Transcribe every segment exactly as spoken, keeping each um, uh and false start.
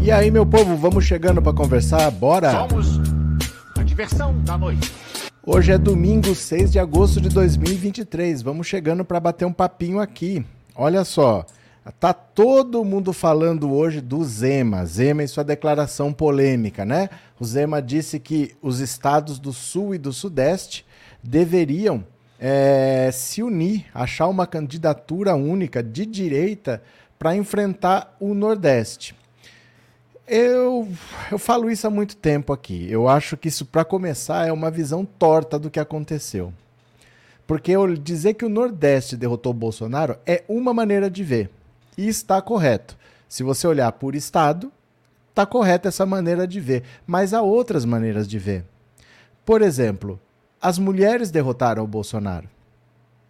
E aí, meu povo, vamos chegando para conversar, bora? Somos a diversão da noite. Hoje é domingo, seis de agosto de dois mil e vinte e três, vamos chegando para bater um papinho aqui. Olha só, tá todo mundo falando hoje do Zema, Zema e sua declaração polêmica, né? O Zema disse que os estados do Sul e do Sudeste deveriam é, se unir, achar uma candidatura única de direita para enfrentar o Nordeste. Eu, eu falo isso há muito tempo aqui. Eu acho que isso, para começar, é uma visão torta do que aconteceu. Porque eu dizer que o Nordeste derrotou o Bolsonaro é uma maneira de ver. E está correto. Se você olhar por estado, está correta essa maneira de ver. Mas há outras maneiras de ver. Por exemplo, as mulheres derrotaram o Bolsonaro.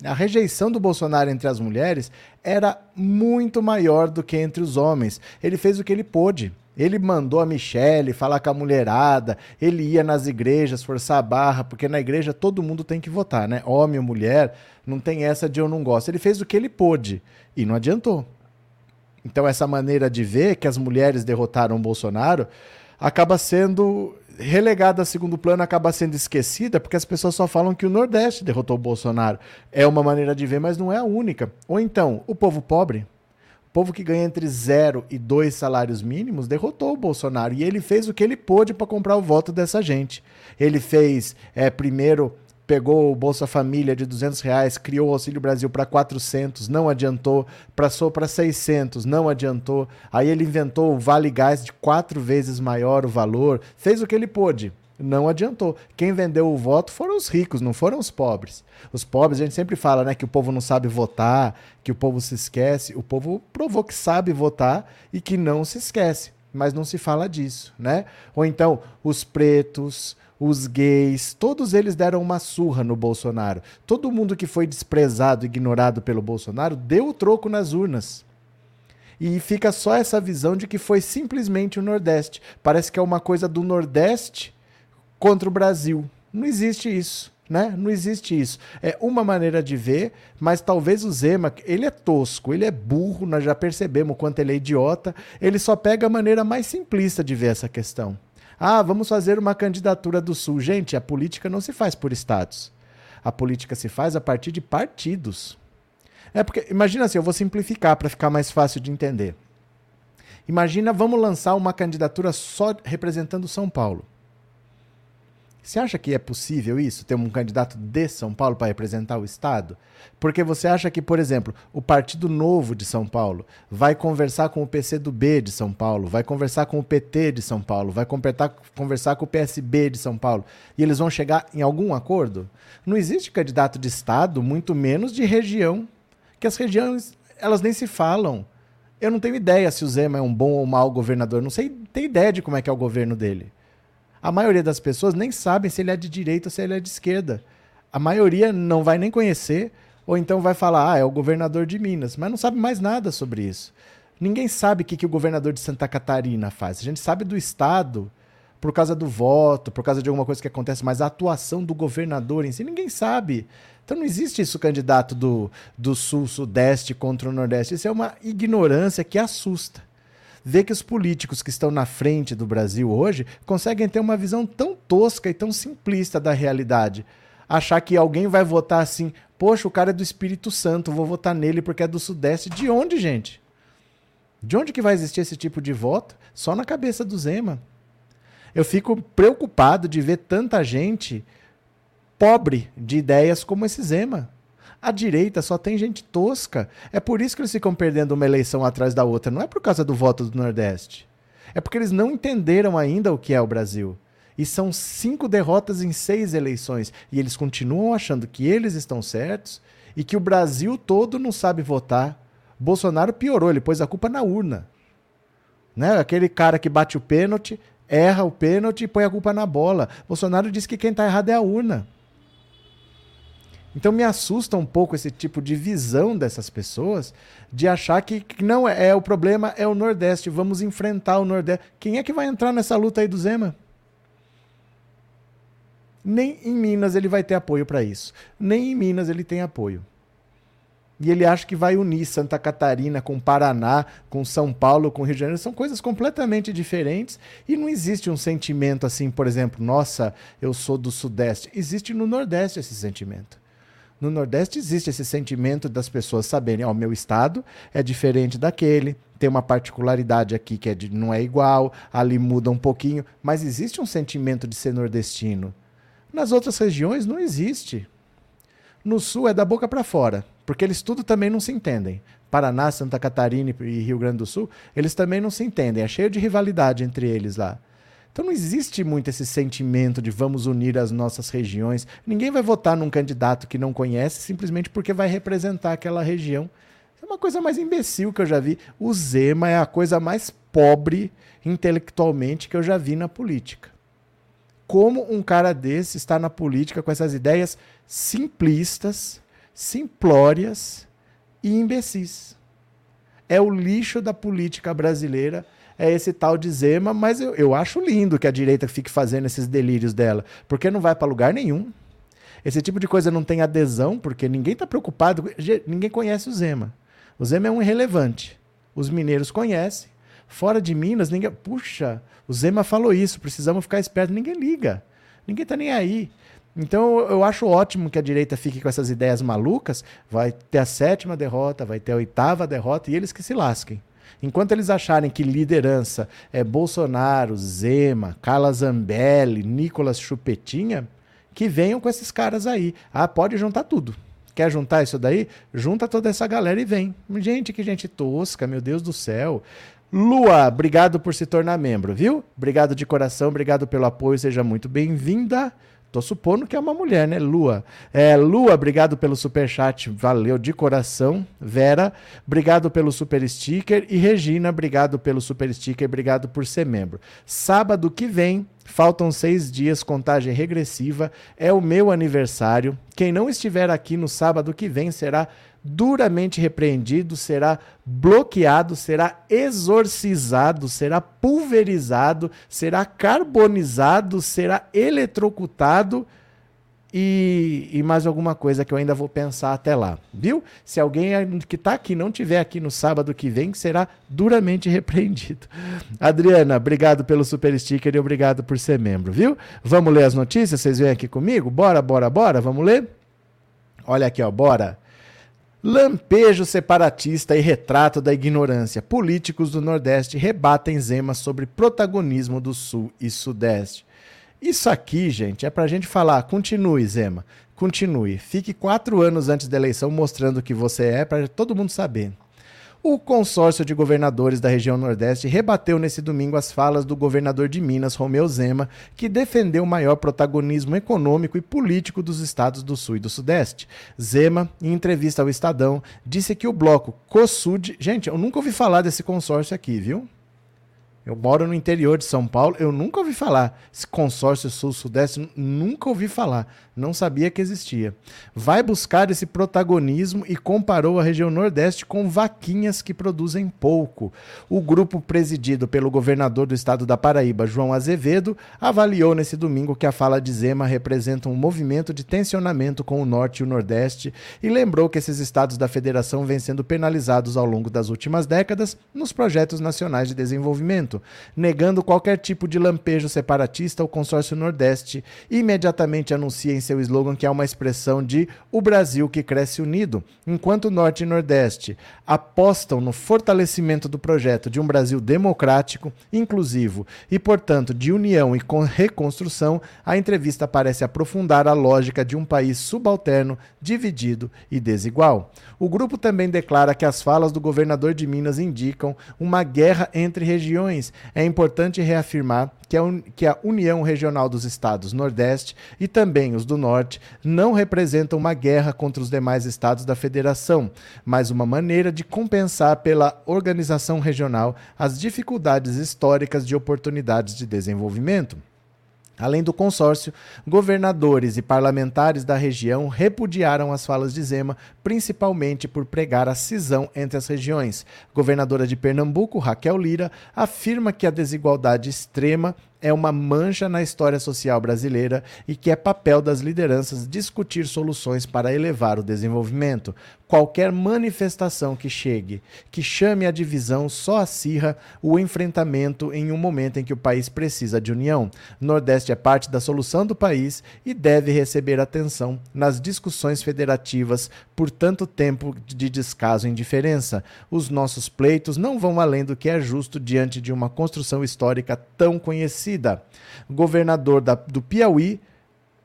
A rejeição do Bolsonaro entre as mulheres era muito maior do que entre os homens. Ele fez o que ele pôde. Ele mandou a Michelle falar com a mulherada, ele ia nas igrejas forçar a barra, porque na igreja todo mundo tem que votar, né? Homem ou mulher, não tem essa de eu não gosto. Ele fez o que ele pôde e não adiantou. Então essa maneira de ver que as mulheres derrotaram o Bolsonaro acaba sendo relegada a segundo plano, acaba sendo esquecida, porque as pessoas só falam que o Nordeste derrotou o Bolsonaro. É uma maneira de ver, mas não é a única. Ou então, o povo pobre... O povo que ganha entre zero e dois salários mínimos derrotou o Bolsonaro e ele fez o que ele pôde para comprar o voto dessa gente. Ele fez, é, primeiro, pegou o Bolsa Família de duzentos reais, criou o Auxílio Brasil para quatrocentos, não adiantou, passou para seiscentos, não adiantou. Aí ele inventou o Vale Gás de quatro vezes maior o valor, fez o que ele pôde. Não adiantou. Quem vendeu o voto foram os ricos, não foram os pobres. Os pobres, a gente sempre fala, né, que o povo não sabe votar, que o povo se esquece. O povo provou que sabe votar e que não se esquece, mas não se fala disso, né? Ou então, os pretos, os gays, todos eles deram uma surra no Bolsonaro. Todo mundo que foi desprezado, ignorado pelo Bolsonaro, deu o troco nas urnas. E fica só essa visão de que foi simplesmente o Nordeste. Parece que é uma coisa do Nordeste contra o Brasil. Não existe isso, né? Não existe isso. É uma maneira de ver, mas talvez o Zema, ele é tosco, ele é burro, nós já percebemos o quanto ele é idiota, ele só pega a maneira mais simplista de ver essa questão. Ah, vamos fazer uma candidatura do Sul. Gente, a política não se faz por estados. A política se faz a partir de partidos. É porque, imagina assim, eu vou simplificar para ficar mais fácil de entender. Imagina, vamos lançar uma candidatura só representando São Paulo. Você acha que é possível isso, ter um candidato de São Paulo para representar o Estado? Porque você acha que, por exemplo, o Partido Novo de São Paulo vai conversar com o P C do B de São Paulo, vai conversar com o P T de São Paulo, vai conversar com o P S B de São Paulo, e eles vão chegar em algum acordo? Não existe candidato de Estado, muito menos de região, que as regiões, elas nem se falam. Eu não tenho ideia se o Zema é um bom ou mau governador, não sei, tenho ideia de como é que é o governo dele. A maioria das pessoas nem sabem se ele é de direita ou se ele é de esquerda. A maioria não vai nem conhecer, ou então vai falar, ah, é o governador de Minas, mas não sabe mais nada sobre isso. Ninguém sabe o que, que o governador de Santa Catarina faz. A gente sabe do Estado por causa do voto, por causa de alguma coisa que acontece, mas a atuação do governador em si, ninguém sabe. Então não existe isso, candidato do, do Sul, Sudeste contra o Nordeste. Isso é uma ignorância que assusta. Ver que os políticos que estão na frente do Brasil hoje conseguem ter uma visão tão tosca e tão simplista da realidade. Achar que alguém vai votar assim, poxa, o cara é do Espírito Santo, vou votar nele porque é do Sudeste. De onde, gente? De onde que vai existir esse tipo de voto? Só na cabeça do Zema. Eu fico preocupado de ver tanta gente pobre de ideias como esse Zema. A direita só tem gente tosca. É por isso que eles ficam perdendo uma eleição atrás da outra. Não é por causa do voto do Nordeste. É porque eles não entenderam ainda o que é o Brasil. E são cinco derrotas em seis eleições. E eles continuam achando que eles estão certos e que o Brasil todo não sabe votar. Bolsonaro piorou, ele pôs a culpa na urna. Né? Aquele cara que bate o pênalti erra o pênalti e põe a culpa na bola. Bolsonaro diz que quem está errado é a urna. Então me assusta um pouco esse tipo de visão dessas pessoas, de achar que não é, é o problema é o Nordeste, vamos enfrentar o Nordeste. Quem é que vai entrar nessa luta aí do Zema? Nem em Minas ele vai ter apoio para isso. Nem em Minas ele tem apoio. E ele acha que vai unir Santa Catarina com Paraná, com São Paulo, com Rio de Janeiro. São coisas completamente diferentes e não existe um sentimento assim, por exemplo, nossa, eu sou do Sudeste. Existe no Nordeste esse sentimento. No Nordeste existe esse sentimento das pessoas saberem, ó, meu estado é diferente daquele, tem uma particularidade aqui que é de, não é igual, ali muda um pouquinho, mas existe um sentimento de ser nordestino. Nas outras regiões não existe. No Sul é da boca para fora, porque eles tudo também não se entendem. Paraná, Santa Catarina e Rio Grande do Sul, eles também não se entendem, é cheio de rivalidade entre eles lá. Então não existe muito esse sentimento de vamos unir as nossas regiões. Ninguém vai votar num candidato que não conhece simplesmente porque vai representar aquela região. É uma coisa mais imbecil que eu já vi. O Zema é a coisa mais pobre intelectualmente que eu já vi na política. Como um cara desse está na política com essas ideias simplistas, simplórias e imbecis? É o lixo da política brasileira, é esse tal de Zema, mas eu, eu acho lindo que a direita fique fazendo esses delírios dela, porque não vai para lugar nenhum. Esse tipo de coisa não tem adesão, porque ninguém está preocupado, ninguém conhece o Zema. O Zema é um irrelevante, os mineiros conhecem, fora de Minas, ninguém... Puxa, o Zema falou isso, precisamos ficar espertos, ninguém liga, ninguém está nem aí. Então eu acho ótimo que a direita fique com essas ideias malucas, vai ter a sétima derrota, vai ter a oitava derrota e eles que se lasquem. Enquanto eles acharem que liderança é Bolsonaro, Zema, Carla Zambelli, Nicolas Chupetinha, que venham com esses caras aí. Ah, pode juntar tudo. Quer juntar isso daí? Junta toda essa galera e vem. Gente, que gente tosca, meu Deus do céu. Lua, obrigado por se tornar membro, viu? Obrigado de coração, obrigado pelo apoio, seja muito bem-vinda. Tô supondo que é uma mulher, né, Lua? É, Lua, obrigado pelo superchat, valeu de coração. Vera, obrigado pelo super sticker. E Regina, obrigado pelo super sticker, obrigado por ser membro. Sábado que vem, faltam seis dias, contagem regressiva, é o meu aniversário. Quem não estiver aqui no sábado que vem será duramente repreendido, será bloqueado, será exorcizado, será pulverizado, será carbonizado, será eletrocutado e, e mais alguma coisa que eu ainda vou pensar até lá, viu? Se alguém que está aqui não estiver aqui no sábado que vem, será duramente repreendido. Adriana, obrigado pelo super sticker e obrigado por ser membro, viu? Vamos ler as notícias? Vocês vêm aqui comigo? Bora, bora, bora, vamos ler? Olha aqui, ó, bora. Lampejo separatista e retrato da ignorância. Políticos do Nordeste rebatem Zema sobre protagonismo do Sul e Sudeste. Isso aqui, gente, é pra gente falar, continue, Zema, continue. Fique quatro anos antes da eleição mostrando o que você é para todo mundo saber. O consórcio de governadores da região Nordeste rebateu nesse domingo as falas do governador de Minas, Romeu Zema, que defendeu o maior protagonismo econômico e político dos estados do Sul e do Sudeste. Zema, em entrevista ao Estadão, disse que o bloco COSUD... Gente, eu nunca ouvi falar desse consórcio aqui, viu? Eu moro no interior de São Paulo, eu nunca ouvi falar. Esse consórcio Sul-Sudeste, nunca ouvi falar. Não sabia que existia. Vai buscar esse protagonismo e comparou a região Nordeste com vaquinhas que produzem pouco. O grupo presidido pelo governador do estado da Paraíba, João Azevedo, avaliou nesse domingo que a fala de Zema representa um movimento de tensionamento com o Norte e o Nordeste e lembrou que esses estados da federação vêm sendo penalizados ao longo das últimas décadas nos projetos nacionais de desenvolvimento. Negando qualquer tipo de lampejo separatista, o consórcio Nordeste imediatamente anuncia em seu slogan que é uma expressão de o Brasil que cresce unido. Enquanto Norte e Nordeste apostam no fortalecimento do projeto de um Brasil democrático, inclusivo e, portanto, de união e reconstrução, a entrevista parece aprofundar a lógica de um país subalterno, dividido e desigual. O grupo também declara que as falas do governador de Minas indicam uma guerra entre regiões, eleições, é importante reafirmar que a, un... que a União Regional dos Estados Nordeste e também os do Norte não representam uma guerra contra os demais estados da federação, mas uma maneira de compensar pela organização regional as dificuldades históricas de oportunidades de desenvolvimento. Além do consórcio, governadores e parlamentares da região repudiaram as falas de Zema, principalmente por pregar a cisão entre as regiões. Governadora de Pernambuco, Raquel Lira, afirma que a desigualdade extrema é uma mancha na história social brasileira e que é papel das lideranças discutir soluções para elevar o desenvolvimento. Qualquer manifestação que chegue, que chame a divisão, só acirra o enfrentamento em um momento em que o país precisa de união. Nordeste é parte da solução do país e deve receber atenção nas discussões federativas por tanto tempo de descaso e indiferença. Os nossos pleitos não vão além do que é justo diante de uma construção histórica tão conhecida. Governador da, do Piauí,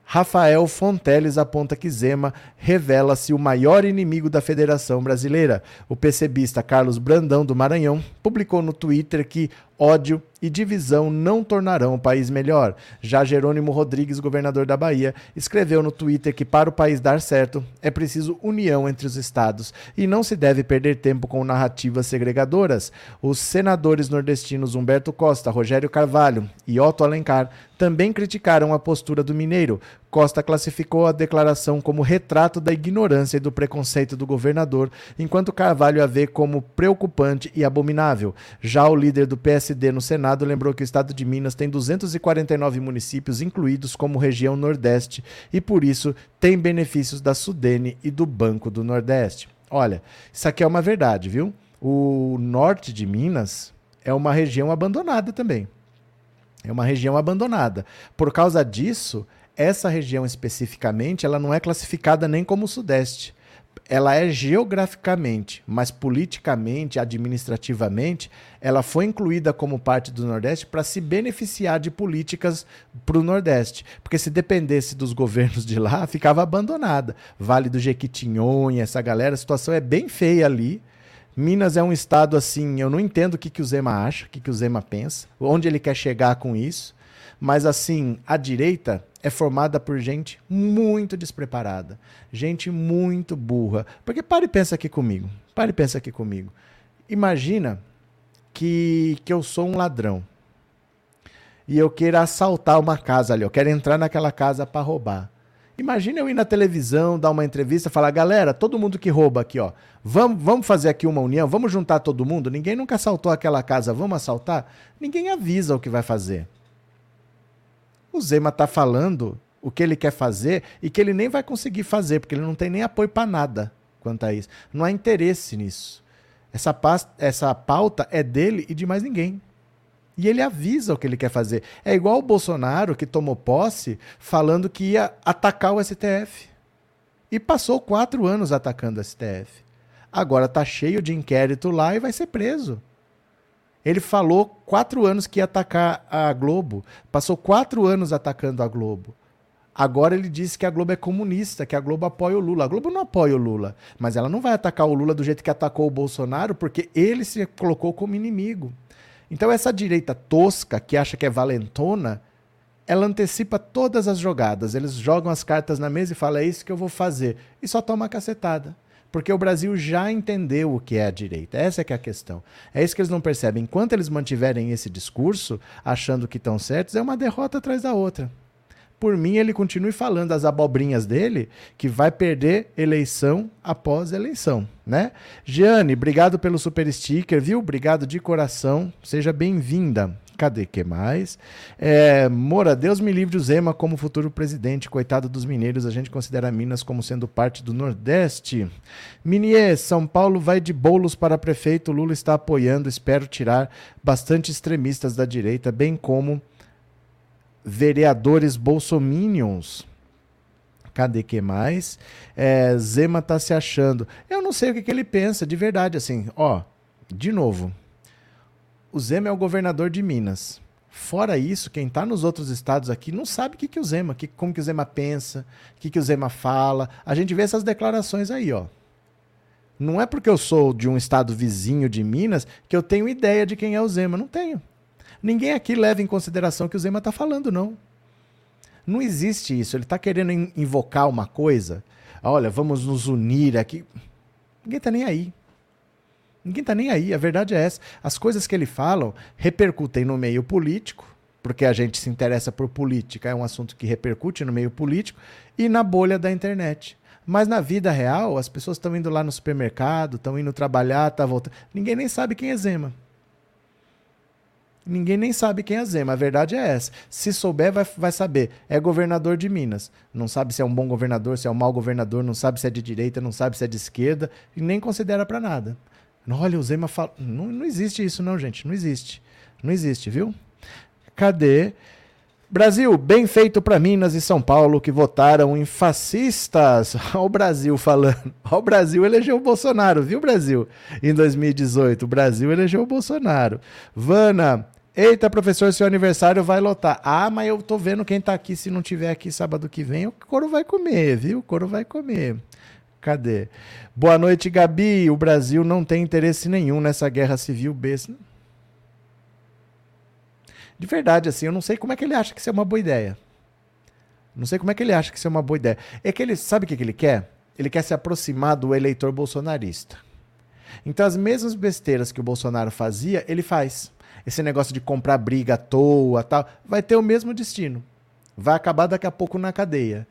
Rafael Fonteles, aponta que Zema revela-se o maior inimigo da Federação Brasileira. O PCBista Carlos Brandão, do Maranhão, publicou no Twitter que ódio e divisão não tornarão o país melhor. Já Jerônimo Rodrigues, governador da Bahia, escreveu no Twitter que para o país dar certo é preciso união entre os estados e não se deve perder tempo com narrativas segregadoras. Os senadores nordestinos Humberto Costa, Rogério Carvalho e Otto Alencar também criticaram a postura do mineiro. Costa classificou a declaração como retrato da ignorância e do preconceito do governador, enquanto Carvalho a vê como preocupante e abominável. Já o líder do P S D no Senado lembrou que o estado de Minas tem duzentos e quarenta e nove municípios incluídos como região Nordeste e, por isso, tem benefícios da Sudene e do Banco do Nordeste. Olha, isso aqui é uma verdade, viu? O norte de Minas é uma região abandonada também. É uma região abandonada. Por causa disso, essa região especificamente, ela não é classificada nem como Sudeste. Ela é geograficamente, mas politicamente, administrativamente, ela foi incluída como parte do Nordeste para se beneficiar de políticas para o Nordeste. Porque se dependesse dos governos de lá, ficava abandonada. Vale do Jequitinhonha, essa galera, a situação é bem feia ali. Minas é um estado assim, eu não entendo o que, que o Zema acha, o que, que o Zema pensa, onde ele quer chegar com isso. Mas assim, a direita é formada por gente muito despreparada, gente muito burra. Porque para e pensa aqui comigo, para e pensa aqui comigo. Imagina que, que eu sou um ladrão e eu queira assaltar uma casa ali, eu quero entrar naquela casa para roubar. Imagina eu ir na televisão, dar uma entrevista, falar, galera, todo mundo que rouba aqui, ó, vamos, vamos fazer aqui uma união, vamos juntar todo mundo, ninguém nunca assaltou aquela casa, vamos assaltar? Ninguém avisa o que vai fazer. O Zema está falando o que ele quer fazer e que ele nem vai conseguir fazer, porque ele não tem nem apoio para nada quanto a isso. Não há interesse nisso. Essa, pasta, essa pauta é dele e de mais ninguém. E ele avisa o que ele quer fazer. É igual o Bolsonaro, que tomou posse falando que ia atacar o S T F. E passou quatro anos atacando o S T F. Agora está cheio de inquérito lá e vai ser preso. Ele falou quatro anos que ia atacar a Globo. Passou quatro anos atacando a Globo. Agora ele disse que a Globo é comunista, que a Globo apoia o Lula. A Globo não apoia o Lula, mas ela não vai atacar o Lula do jeito que atacou o Bolsonaro, porque ele se colocou como inimigo. Então essa direita tosca, que acha que é valentona, ela antecipa todas as jogadas. Eles jogam as cartas na mesa e falam, é isso que eu vou fazer. E só toma a cacetada. Porque o Brasil já entendeu o que é a direita. Essa é que é a questão. É isso que eles não percebem. Enquanto eles mantiverem esse discurso, achando que estão certos, é uma derrota atrás da outra. Por mim, ele continue falando as abobrinhas dele, que vai perder eleição após eleição, né? Jeane, obrigado pelo super sticker, viu? Obrigado de coração. Seja bem-vinda. Cadê que mais? É, Moura, Deus me livre o Zema como futuro presidente. Coitado dos mineiros, a gente considera Minas como sendo parte do Nordeste. Minier, São Paulo vai de Boulos para prefeito. Lula está apoiando, espero tirar bastante extremistas da direita, bem como vereadores bolsominions. Cadê que mais? É, Zema tá se achando. Eu não sei o que, que ele pensa, de verdade, assim, ó, de novo. O Zema é o governador de Minas. Fora isso, quem está nos outros estados aqui não sabe o que, que o Zema, que, como que o Zema pensa, o que, que o Zema fala. A gente vê essas declarações aí, ó. Não é porque eu sou de um estado vizinho de Minas que eu tenho ideia de quem é o Zema. Não tenho. Ninguém aqui leva em consideração o que o Zema está falando, não. Não existe isso. Ele está querendo invocar uma coisa. Olha, vamos nos unir aqui. Ninguém está nem aí. Ninguém está nem aí. A verdade é essa. As coisas que ele fala repercutem no meio político, porque a gente se interessa por política. É um assunto que repercute no meio político e na bolha da internet. Mas na vida real, as pessoas estão indo lá no supermercado, estão indo trabalhar, tá voltando. Ninguém nem sabe quem é Zema. Ninguém nem sabe quem é Zema. A verdade é essa. Se souber, vai, vai saber. É governador de Minas. Não sabe se é um bom governador, se é um mau governador, não sabe se é de direita, não sabe se é de esquerda, e nem considera pra nada. Olha, o Zema fala... Não, não existe isso não, gente. Não existe. Não existe, viu? Cadê... Brasil, bem feito para Minas e São Paulo que votaram em fascistas. Olha o Brasil falando. Olha o Brasil elegeu o Bolsonaro, viu, Brasil? Em dois mil e dezoito, o Brasil elegeu o Bolsonaro. Vana, eita, professor, seu aniversário vai lotar. Ah, mas eu tô vendo quem tá aqui. Se não tiver aqui sábado que vem, o couro vai comer, viu? O couro vai comer. Cadê? Boa noite, Gabi. O Brasil não tem interesse nenhum nessa guerra civil besta. De verdade, assim, eu não sei como é que ele acha que isso é uma boa ideia. Não sei como é que ele acha que isso é uma boa ideia. É que ele, sabe o que ele quer? Ele quer se aproximar do eleitor bolsonarista. Então, as mesmas besteiras que o Bolsonaro fazia, ele faz. Esse negócio de comprar briga à toa, tal, vai ter o mesmo destino. Vai acabar daqui a pouco na cadeia.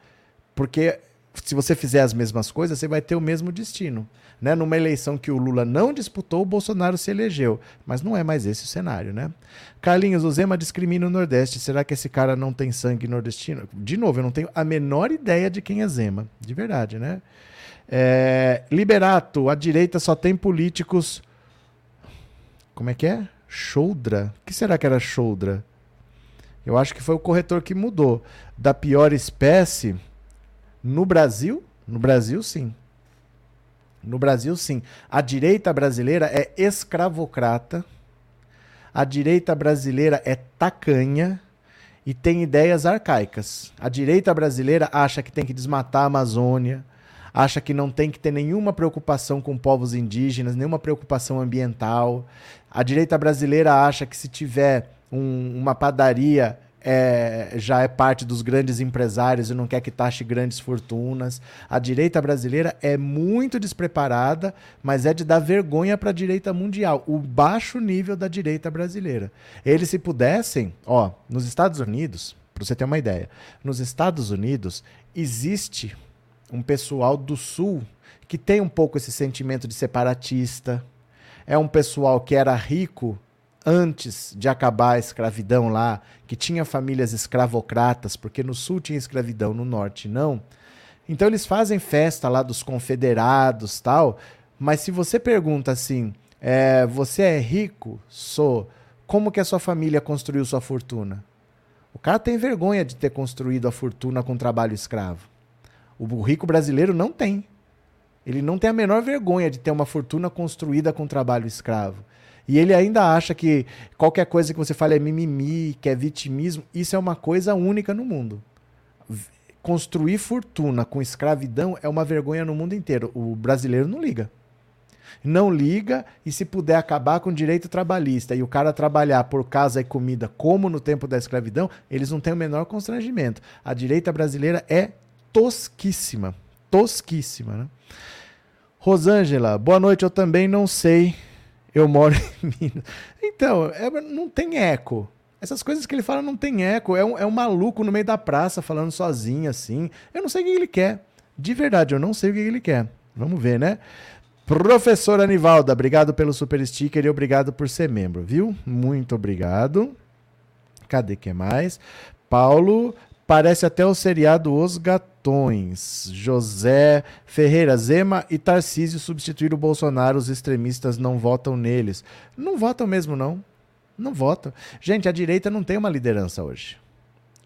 Porque se você fizer as mesmas coisas, você vai ter o mesmo destino. Né? Numa eleição que o Lula não disputou, o Bolsonaro se elegeu. Mas não é mais esse o cenário, né? Carlinhos, o Zema discrimina o Nordeste. Será que esse cara não tem sangue nordestino? De novo, eu não tenho a menor ideia de quem é Zema. De verdade, né? É... Liberato, a direita só tem políticos... Como é que é? Choudra? O que será que era Choudra? Eu acho que foi o corretor que mudou. Da pior espécie... No Brasil? No Brasil, sim. No Brasil, sim. A direita brasileira é escravocrata, a direita brasileira é tacanha e tem ideias arcaicas. A direita brasileira acha que tem que desmatar a Amazônia, acha que não tem que ter nenhuma preocupação com povos indígenas, nenhuma preocupação ambiental. A direita brasileira acha que se tiver um, uma padaria... É, já é parte dos grandes empresários e não quer que taxe grandes fortunas. A direita brasileira é muito despreparada, mas é de dar vergonha para a direita mundial, o baixo nível da direita brasileira. Eles, se pudessem, ó, nos Estados Unidos, para você ter uma ideia, nos Estados Unidos existe um pessoal do Sul que tem um pouco esse sentimento de separatista, é um pessoal que era rico antes de acabar a escravidão lá, que tinha famílias escravocratas, porque no Sul tinha escravidão, no Norte não. Então eles fazem festa lá dos confederados e tal, mas se você pergunta assim, é, você é rico? Sou. Como que a sua família construiu sua fortuna? O cara tem vergonha de ter construído a fortuna com trabalho escravo. O rico brasileiro não tem. Ele não tem a menor vergonha de ter uma fortuna construída com trabalho escravo. E ele ainda acha que qualquer coisa que você fala é mimimi, que é vitimismo. Isso é uma coisa única no mundo. Construir fortuna com escravidão é uma vergonha no mundo inteiro. O brasileiro não liga. Não liga, e se puder acabar com o direito trabalhista e o cara trabalhar por casa e comida como no tempo da escravidão, eles não têm o menor constrangimento. A direita brasileira é tosquíssima. Tosquíssima, né? Rosângela, boa noite, eu também não sei... Eu moro em Minas. Então, é, não tem eco. Essas coisas que ele fala não tem eco. É um, é um maluco no meio da praça falando sozinho assim. Eu não sei o que ele quer. De verdade, eu não sei o que ele quer. Vamos ver, né? Professor Anivalda, obrigado pelo super sticker e obrigado por ser membro, viu? Muito obrigado. Cadê que mais? Paulo... Parece até o seriado Os Gatões. José Ferreira, Zema e Tarcísio substituíram o Bolsonaro, os extremistas não votam neles. Não votam mesmo, não. Não votam. Gente, a direita não tem uma liderança hoje.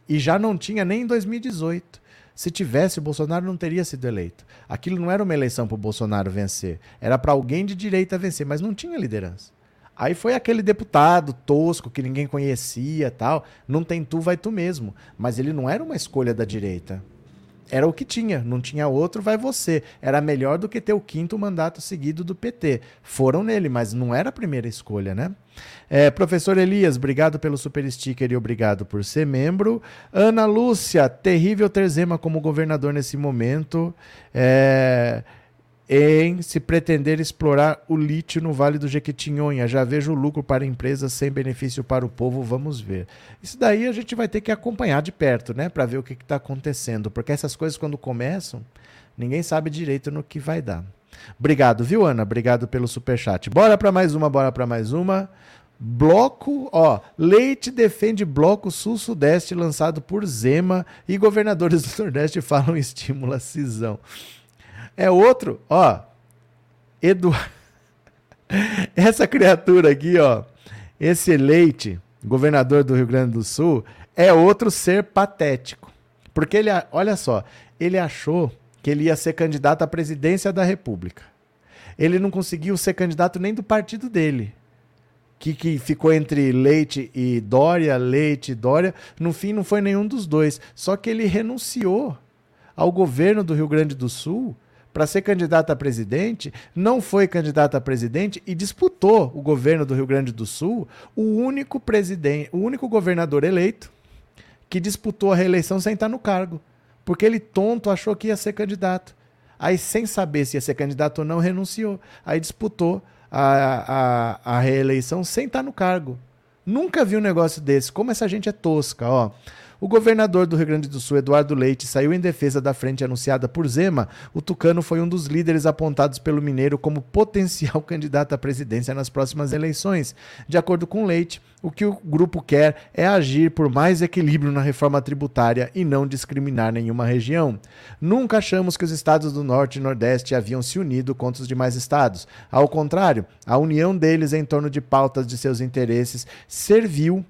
E já não tinha nem em dois mil e dezoito. Se tivesse, o Bolsonaro não teria sido eleito. Aquilo não era uma eleição para o Bolsonaro vencer. Era para alguém de direita vencer, mas não tinha liderança. Aí foi aquele deputado tosco que ninguém conhecia e tal. Não tem tu, vai tu mesmo. Mas ele não era uma escolha da direita. Era o que tinha, não tinha outro, vai você. Era melhor do que ter o quinto mandato seguido do P T. Foram nele, mas não era a primeira escolha, né? É, professor Elias, obrigado pelo super sticker e obrigado por ser membro. Ana Lúcia, terrível ter Zema como governador nesse momento, é, em se pretender explorar o lítio no Vale do Jequitinhonha. Já vejo lucro para empresas sem benefício para o povo, vamos ver. Isso daí a gente vai ter que acompanhar de perto, né, para ver o que está acontecendo, porque essas coisas quando começam, ninguém sabe direito no que vai dar. Obrigado, viu, Ana? Obrigado pelo superchat. Bora para mais uma, bora para mais uma. Bloco, ó, Leite defende bloco Sul-Sudeste lançado por Zema e governadores do Nordeste falam estímulo à cisão. É outro, ó, Eduardo, essa criatura aqui, ó, esse Leite, governador do Rio Grande do Sul, é outro ser patético, porque ele, olha só, ele achou que ele ia ser candidato à presidência da República, ele não conseguiu ser candidato nem do partido dele, que, que ficou entre Leite e Dória, Leite e Dória, no fim não foi nenhum dos dois, só que ele renunciou ao governo do Rio Grande do Sul, para ser candidato a presidente, não foi candidato a presidente e disputou o governo do Rio Grande do Sul, o único presidente, o único governador eleito que disputou a reeleição sem estar no cargo, porque ele tonto achou que ia ser candidato. Aí, sem saber se ia ser candidato ou não, renunciou. Aí disputou a, a, a reeleição sem estar no cargo. Nunca vi um negócio desse. Como essa gente é tosca, ó. O governador do Rio Grande do Sul, Eduardo Leite, saiu em defesa da frente anunciada por Zema. O tucano foi um dos líderes apontados pelo mineiro como potencial candidato à presidência nas próximas eleições. De acordo com Leite, o que o grupo quer é agir por mais equilíbrio na reforma tributária e não discriminar nenhuma região. Nunca achamos que os estados do Norte e Nordeste haviam se unido contra os demais estados. Ao contrário, a união deles em torno de pautas de seus interesses serviu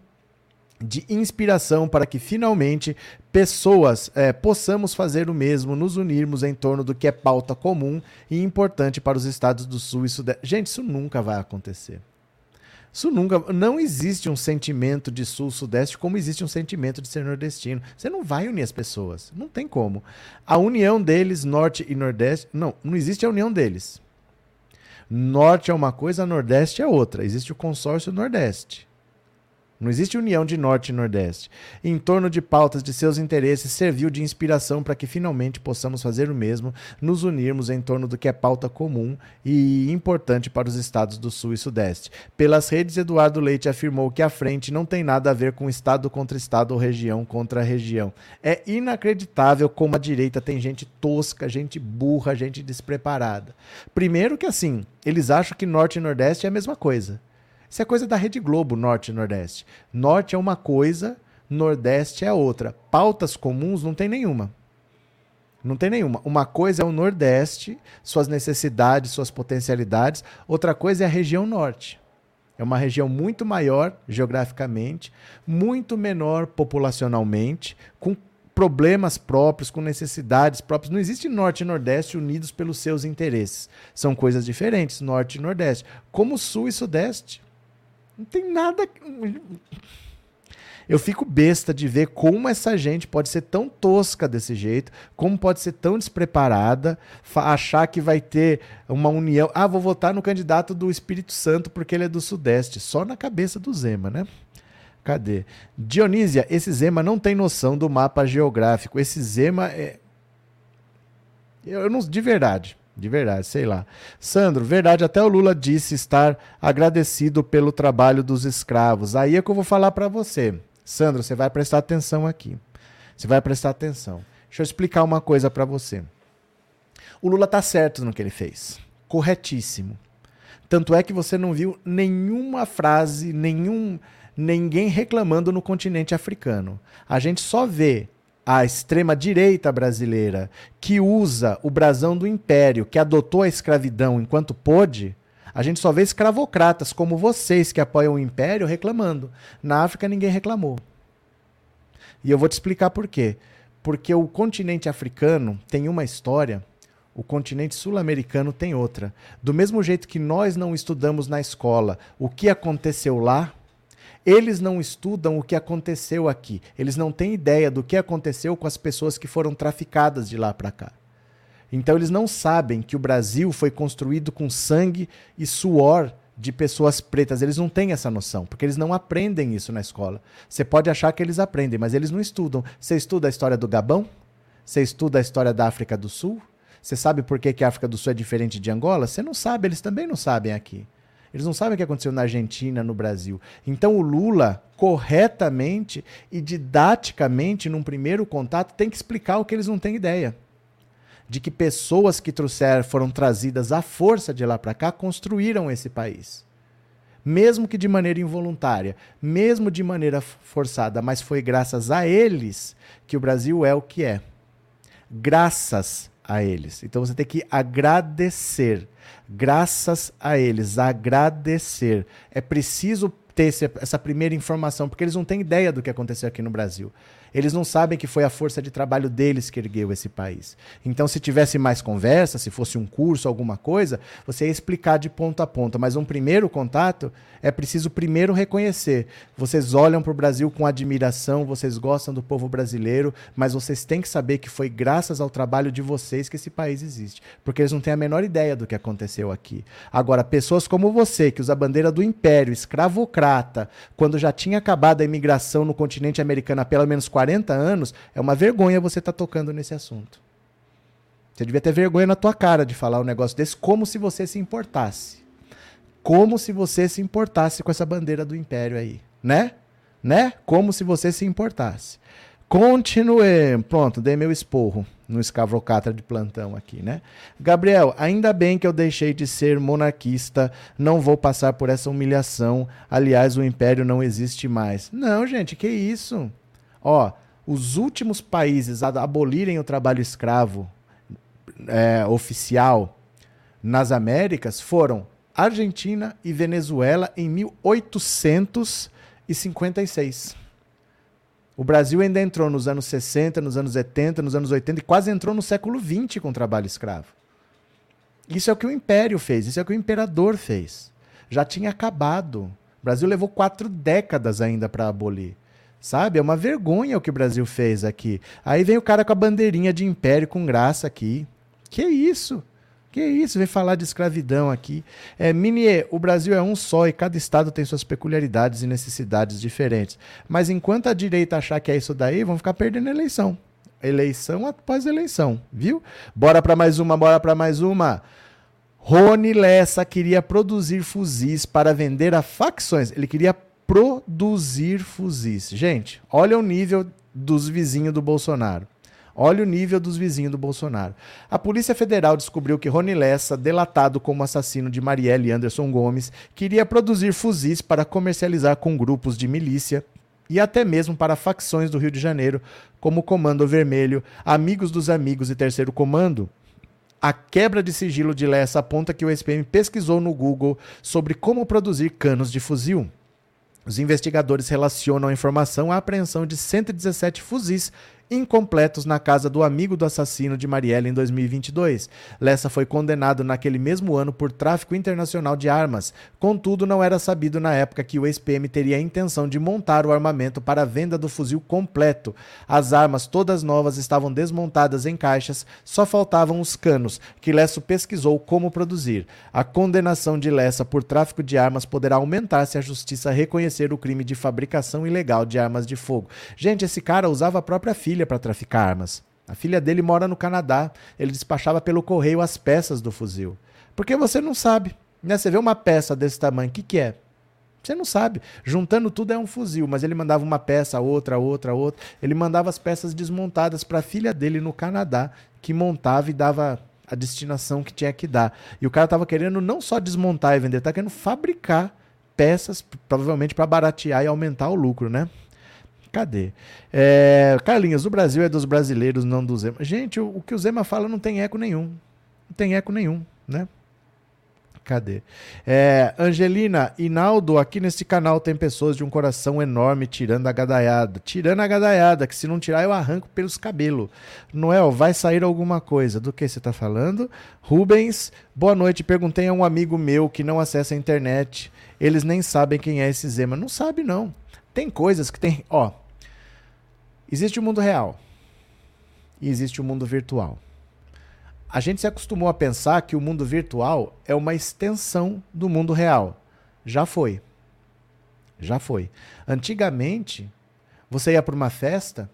de inspiração para que finalmente pessoas é, possamos fazer o mesmo, nos unirmos em torno do que é pauta comum e importante para os estados do Sul e Sudeste. Gente, isso nunca vai acontecer. Isso nunca... Não existe um sentimento de Sul-Sudeste como existe um sentimento de ser nordestino. Você não vai unir as pessoas. Não tem como. A união deles, Norte e Nordeste... Não, não existe a união deles. Norte é uma coisa, Nordeste é outra. Existe o Consórcio Nordeste. Não existe união de Norte e Nordeste. Em torno de pautas de seus interesses, serviu de inspiração para que finalmente possamos fazer o mesmo, nos unirmos em torno do que é pauta comum e importante para os estados do Sul e Sudeste. Pelas redes, Eduardo Leite afirmou que a frente não tem nada a ver com estado contra estado ou região contra região. É inacreditável como a direita tem gente tosca, gente burra, gente despreparada. Primeiro que assim, eles acham que Norte e Nordeste é a mesma coisa. Isso é coisa da Rede Globo, Norte e Nordeste. Norte é uma coisa, Nordeste é outra. Pautas comuns não tem nenhuma. Não tem nenhuma. Uma coisa é o Nordeste, suas necessidades, suas potencialidades. Outra coisa é a região Norte. É uma região muito maior geograficamente, muito menor populacionalmente, com problemas próprios, com necessidades próprias. Não existe Norte e Nordeste unidos pelos seus interesses. São coisas diferentes, Norte e Nordeste. Como Sul e Sudeste... Não tem nada... Eu fico besta de ver como essa gente pode ser tão tosca desse jeito, como pode ser tão despreparada, achar que vai ter uma união... Ah, vou votar no candidato do Espírito Santo porque ele é do Sudeste. Só na cabeça do Zema, né? Cadê? Dionísia, esse Zema não tem noção do mapa geográfico. Esse Zema é... Eu não... De verdade... De verdade, sei lá. Sandro, verdade, até o Lula disse estar agradecido pelo trabalho dos escravos. Aí é que eu vou falar para você. Sandro, você vai prestar atenção aqui. Você vai prestar atenção. Deixa eu explicar uma coisa para você. O Lula tá certo no que ele fez. Corretíssimo. Tanto é que você não viu nenhuma frase, nenhum, ninguém reclamando no continente africano. A gente só vê a extrema-direita brasileira, que usa o brasão do império, que adotou a escravidão enquanto pôde, a gente só vê escravocratas como vocês que apoiam o império reclamando. Na África ninguém reclamou. E eu vou te explicar por quê. Porque o continente africano tem uma história, o continente sul-americano tem outra. Do mesmo jeito que nós não estudamos na escola o que aconteceu lá, Eles não estudam o que aconteceu aqui. Eles não têm ideia do que aconteceu com as pessoas que foram traficadas de lá para cá. Então eles não sabem que o Brasil foi construído com sangue e suor de pessoas pretas. Eles não têm essa noção, porque eles não aprendem isso na escola. Você pode achar que eles aprendem, mas eles não estudam. Você estuda a história do Gabão? Você estuda a história da África do Sul? Você sabe por que que a África do Sul é diferente de Angola? Você não sabe, eles também não sabem aqui. Eles não sabem o que aconteceu na Argentina, no Brasil. Então o Lula, corretamente e didaticamente, num primeiro contato, tem que explicar o que eles não têm ideia. De que pessoas que trouxeram, foram trazidas à força de lá para cá, construíram esse país. Mesmo que de maneira involuntária, mesmo de maneira forçada, mas foi graças a eles que o Brasil é o que é. Graças a eles. Então você tem que agradecer. Graças a eles, agradecer. É preciso ter esse, essa primeira informação, porque eles não têm ideia do que aconteceu aqui no Brasil. Eles não sabem que foi a força de trabalho deles que ergueu esse país. Então, se tivesse mais conversa, se fosse um curso, alguma coisa, você ia explicar de ponta a ponta. Mas um primeiro contato, é preciso primeiro reconhecer. Vocês olham para o Brasil com admiração, vocês gostam do povo brasileiro, mas vocês têm que saber que foi graças ao trabalho de vocês que esse país existe. Porque eles não têm a menor ideia do que aconteceu aqui. Agora, pessoas como você, que usa a bandeira do império, escravocrata, quando já tinha acabado a imigração no continente americano há pelo menos quarenta anos, é uma vergonha você estar tá tocando nesse assunto. Você devia ter vergonha na tua cara de falar um negócio desse, como se você se importasse. Como se você se importasse com essa bandeira do império aí, né? Né? Como se você se importasse. Continuem. Pronto, dei meu esporro no escavocatra de plantão aqui, né? Gabriel, ainda bem que eu deixei de ser monarquista, não vou passar por essa humilhação. Aliás, o império não existe mais. Não, gente, que isso? Ó, os últimos países a abolirem o trabalho escravo é, oficial nas Américas foram Argentina e Venezuela em mil oitocentos e cinquenta e seis. O Brasil ainda entrou nos anos sessenta, nos anos setenta, nos anos oitenta e quase entrou no século vinte com o trabalho escravo. Isso é o que o Império fez, isso é o que o Imperador fez. Já tinha acabado. O Brasil levou quatro décadas ainda para abolir. Sabe? É uma vergonha o que o Brasil fez aqui. Aí vem o cara com a bandeirinha de império com graça aqui. Que isso? Que isso? Vem falar de escravidão aqui. É, Minier, o Brasil é um só e cada estado tem suas peculiaridades e necessidades diferentes. Mas enquanto a direita achar que é isso daí, vão ficar perdendo a eleição. Eleição após eleição, viu? Bora pra mais uma, bora pra mais uma. Rony Lessa queria produzir fuzis para vender a facções. Ele queria produzir fuzis. Gente, olha o nível dos vizinhos do Bolsonaro. Olha o nível dos vizinhos do Bolsonaro. A Polícia Federal descobriu que Rony Lessa, delatado como assassino de Marielle e Anderson Gomes, queria produzir fuzis para comercializar com grupos de milícia e até mesmo para facções do Rio de Janeiro, como Comando Vermelho, Amigos dos Amigos e Terceiro Comando. A quebra de sigilo de Lessa aponta que o S P M pesquisou no Google sobre como produzir canos de fuzil. Os investigadores relacionam a informação à apreensão de cento e dezessete fuzis incompletos na casa do amigo do assassino de Marielle em dois mil e vinte e dois. Lessa foi condenado naquele mesmo ano por tráfico internacional de armas. Contudo, não era sabido na época que o ex-P M teria a intenção de montar o armamento para a venda do fuzil completo. As armas, todas novas, estavam desmontadas em caixas, só faltavam os canos, que Lessa pesquisou como produzir. A condenação de Lessa por tráfico de armas poderá aumentar se a justiça reconhecer o crime de fabricação ilegal de armas de fogo. Gente, esse cara usava a própria filha para traficar armas. A filha dele mora no Canadá. Ele despachava pelo correio as peças do fuzil. Porque você não sabe, né? Você vê uma peça desse tamanho, o que que é? Você não sabe. Juntando tudo é um fuzil, mas ele mandava uma peça, outra, outra, outra. Ele mandava as peças desmontadas para a filha dele no Canadá, que montava e dava a destinação que tinha que dar. E o cara estava querendo não só desmontar e vender, estava querendo fabricar peças, provavelmente para baratear e aumentar o lucro, né? Cadê? É, Carlinhos, o Brasil é dos brasileiros, não do Zema. Gente, o, o que o Zema fala não tem eco nenhum. Não tem eco nenhum, né? Cadê? É, Angelina, Hinaldo, aqui nesse canal tem pessoas de um coração enorme tirando a gadaiada. Tirando a gadaiada, que se não tirar eu arranco pelos cabelos. Noel, vai sair alguma coisa. Do que você está falando? Rubens, boa noite. Perguntei a um amigo meu que não acessa a internet. Eles nem sabem quem é esse Zema. Não sabe, não. Tem coisas que tem... Ó, existe o mundo real. E existe o mundo virtual. A gente se acostumou a pensar que o mundo virtual é uma extensão do mundo real. Já foi. Já foi. Antigamente, você ia para uma festa,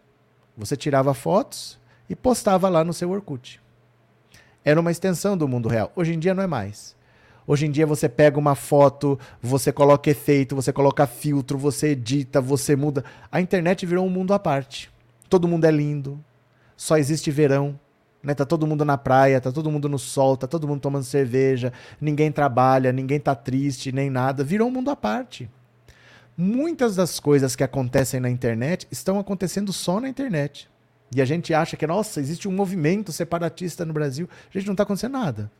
você tirava fotos e postava lá no seu Orkut. Era uma extensão do mundo real. Hoje em dia não é mais. Hoje em dia você pega uma foto, você coloca efeito, você coloca filtro, você edita, você muda. A internet virou um mundo à parte. Todo mundo é lindo. Só existe verão. Né? Tá todo mundo na praia, tá todo mundo no sol, tá todo mundo tomando cerveja, ninguém trabalha, ninguém tá triste, nem nada. Virou um mundo à parte. Muitas das coisas que acontecem na internet estão acontecendo só na internet. E a gente acha que, nossa, existe um movimento separatista no Brasil. A gente não tá acontecendo nada.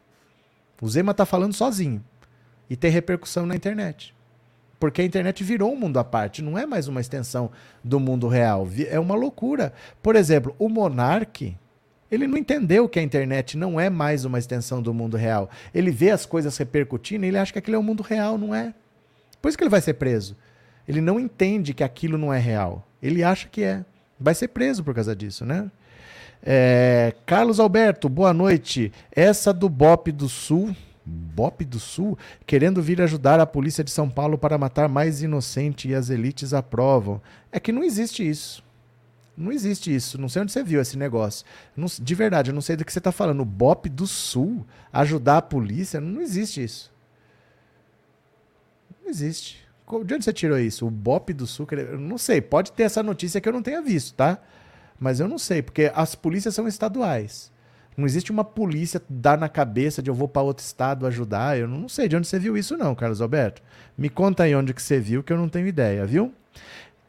O Zema tá falando sozinho. E tem repercussão na internet. Porque a internet virou um mundo à parte, não é mais uma extensão do mundo real. É uma loucura. Por exemplo, o monarque, ele não entendeu que a internet não é mais uma extensão do mundo real. Ele vê as coisas repercutindo e ele acha que aquilo é o mundo real, não é? Por isso que ele vai ser preso. Ele não entende que aquilo não é real. Ele acha que é. Vai ser preso por causa disso, né? É, Carlos Alberto, boa noite. Essa do BOPE do Sul, BOPE do Sul, querendo vir ajudar a polícia de São Paulo para matar mais inocente e as elites aprovam. É que não existe isso. Não existe isso, não sei onde você viu esse negócio. Não, de verdade, eu não sei do que você está falando. O BOPE do Sul, ajudar a polícia, não existe isso. Não existe. De onde você tirou isso? O BOPE do Sul, eu não sei, pode ter essa notícia que eu não tenha visto, tá? Mas eu não sei, porque as polícias são estaduais. Não existe uma polícia dar na cabeça de eu vou para outro estado ajudar, eu não sei de onde você viu isso não, Carlos Alberto. Me conta aí onde que você viu que eu não tenho ideia, viu?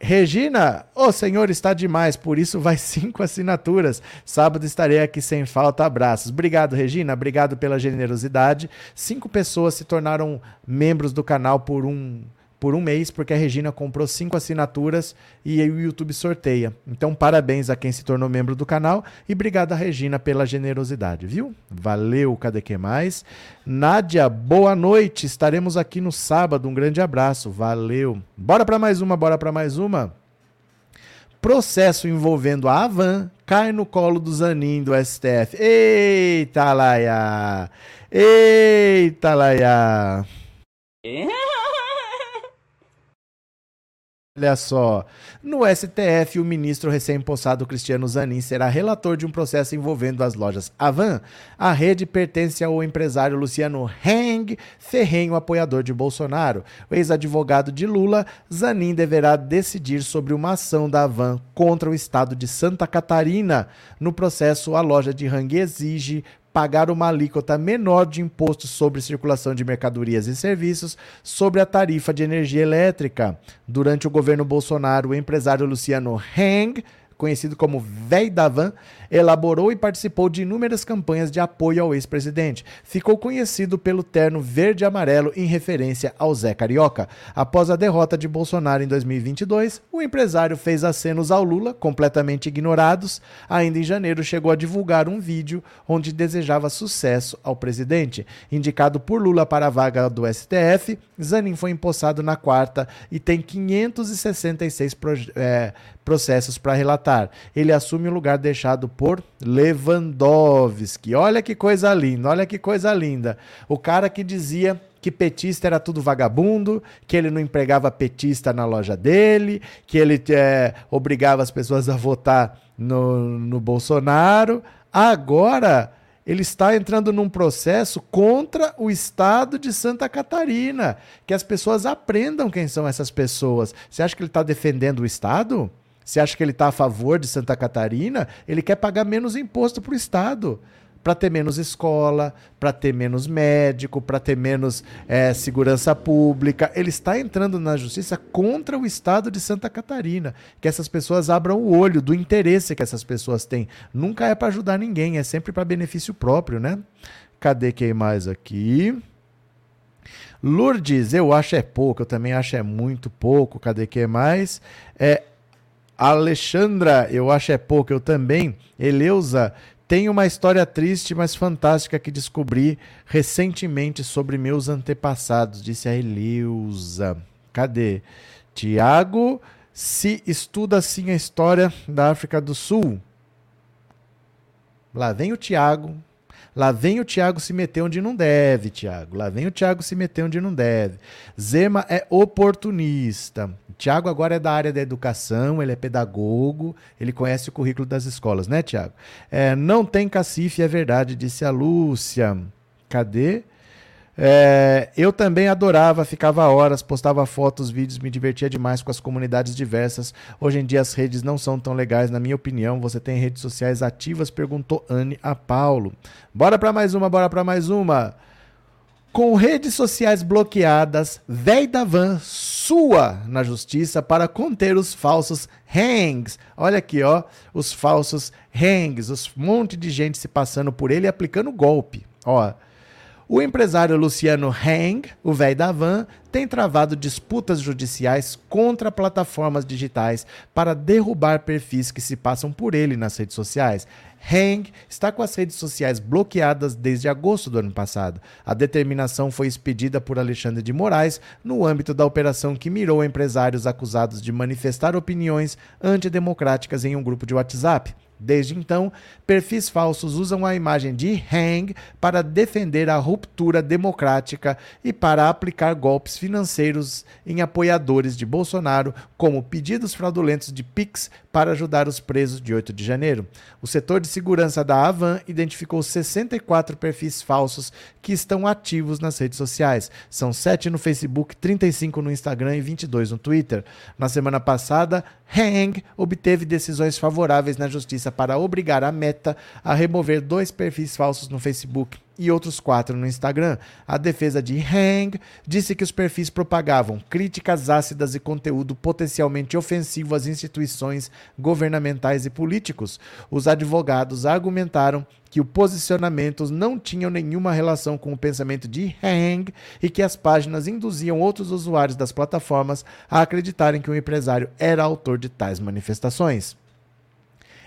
Regina, o senhor está demais, por isso vai cinco assinaturas. Sábado estarei aqui sem falta, abraços. Obrigado, Regina, obrigado pela generosidade. Cinco pessoas se tornaram membros do canal por um, por um mês, porque a Regina comprou cinco assinaturas e aí o YouTube sorteia. Então, parabéns a quem se tornou membro do canal e obrigado a Regina pela generosidade, viu? Valeu, cadê que mais? Nádia, boa noite, estaremos aqui no sábado, um grande abraço, valeu. Bora para mais uma, bora para mais uma. Processo envolvendo a Havan cai no colo do Zanin do S T F. Eita, Laia! Eita, Laia! Olha só, no S T F, o ministro recém-possado Cristiano Zanin será relator de um processo envolvendo as lojas Havan. A rede pertence ao empresário Luciano Hang, ferrenho apoiador de Bolsonaro. O ex-advogado de Lula, Zanin deverá decidir sobre uma ação da Havan contra o estado de Santa Catarina. No processo, a loja de Hang exige pagar uma alíquota menor de imposto sobre circulação de mercadorias e serviços sobre a tarifa de energia elétrica. Durante o governo Bolsonaro, o empresário Luciano Hang, conhecido como Véi da Havan, elaborou e participou de inúmeras campanhas de apoio ao ex-presidente. Ficou conhecido pelo terno verde e amarelo em referência ao Zé Carioca. Após a derrota de Bolsonaro em dois mil e vinte e dois, o empresário fez acenos ao Lula, completamente ignorados. Ainda em janeiro, chegou a divulgar um vídeo onde desejava sucesso ao presidente. Indicado por Lula para a vaga do S T F, Zanin foi empossado na quarta e tem quinhentos e sessenta e seis proje- é, processos para relatar. Ele assume o lugar deixado por Lewandowski. Olha que coisa linda, olha que coisa linda. O cara que dizia que petista era tudo vagabundo, que ele não empregava petista na loja dele, que ele é, obrigava as pessoas a votar no, no Bolsonaro. Agora ele está entrando num processo contra o estado de Santa Catarina. Que as pessoas aprendam quem são essas pessoas. Você acha que ele está defendendo o estado? Você acha que ele está a favor de Santa Catarina? Ele quer pagar menos imposto para o estado, para ter menos escola, para ter menos médico, para ter menos é, segurança pública. Ele está entrando na justiça contra o estado de Santa Catarina. Que essas pessoas abram o olho do interesse que essas pessoas têm. Nunca é para ajudar ninguém, é sempre para benefício próprio, né? Cadê quem mais aqui? Lourdes, eu acho é pouco, eu também acho é muito pouco, cadê que é mais? É, Alexandra, eu acho é pouco, eu também. Eleusa, tem uma história triste, mas fantástica que descobri recentemente sobre meus antepassados, disse a Eleusa. Cadê? Tiago, se estuda assim a história da África do Sul. Lá vem o Tiago. Lá vem o Tiago se meter onde não deve, Tiago. Lá vem o Tiago se meter onde não deve. Zema é oportunista. Tiago agora é da área da educação, ele é pedagogo, ele conhece o currículo das escolas, né, Tiago? É, não tem cacife, é verdade, disse a Lúcia. Cadê? É, eu também adorava, ficava horas, postava fotos, vídeos, me divertia demais com as comunidades diversas. Hoje em dia as redes não são tão legais, na minha opinião. Você tem redes sociais ativas? Perguntou Anne a Paulo. Bora pra mais uma, bora pra mais uma. Com redes sociais bloqueadas, véi da van sua na justiça para conter os falsos hangs. Olha aqui, ó, os falsos hangs, um monte de gente se passando por ele e aplicando golpe, ó. O empresário Luciano Hang, o véio da van, tem travado disputas judiciais contra plataformas digitais para derrubar perfis que se passam por ele nas redes sociais. Hang está com as redes sociais bloqueadas desde agosto do ano passado. A determinação foi expedida por Alexandre de Moraes no âmbito da operação que mirou empresários acusados de manifestar opiniões antidemocráticas em um grupo de WhatsApp. Desde então, perfis falsos usam a imagem de Hang para defender a ruptura democrática e para aplicar golpes financeiros em apoiadores de Bolsonaro, como pedidos fraudulentos de Pix para ajudar os presos de oito de janeiro. O setor de segurança da Havan identificou sessenta e quatro perfis falsos que estão ativos nas redes sociais. São sete no Facebook, trinta e cinco no Instagram e vinte e dois no Twitter. Na semana passada, Hang obteve decisões favoráveis na justiça para obrigar a Meta a remover dois perfis falsos no Facebook e outros quatro no Instagram. A defesa de Hang disse que os perfis propagavam críticas ácidas e conteúdo potencialmente ofensivo às instituições governamentais e políticos. Os advogados argumentaram que os posicionamentos não tinham nenhuma relação com o pensamento de Hang e que as páginas induziam outros usuários das plataformas a acreditarem que o empresário era autor de tais manifestações.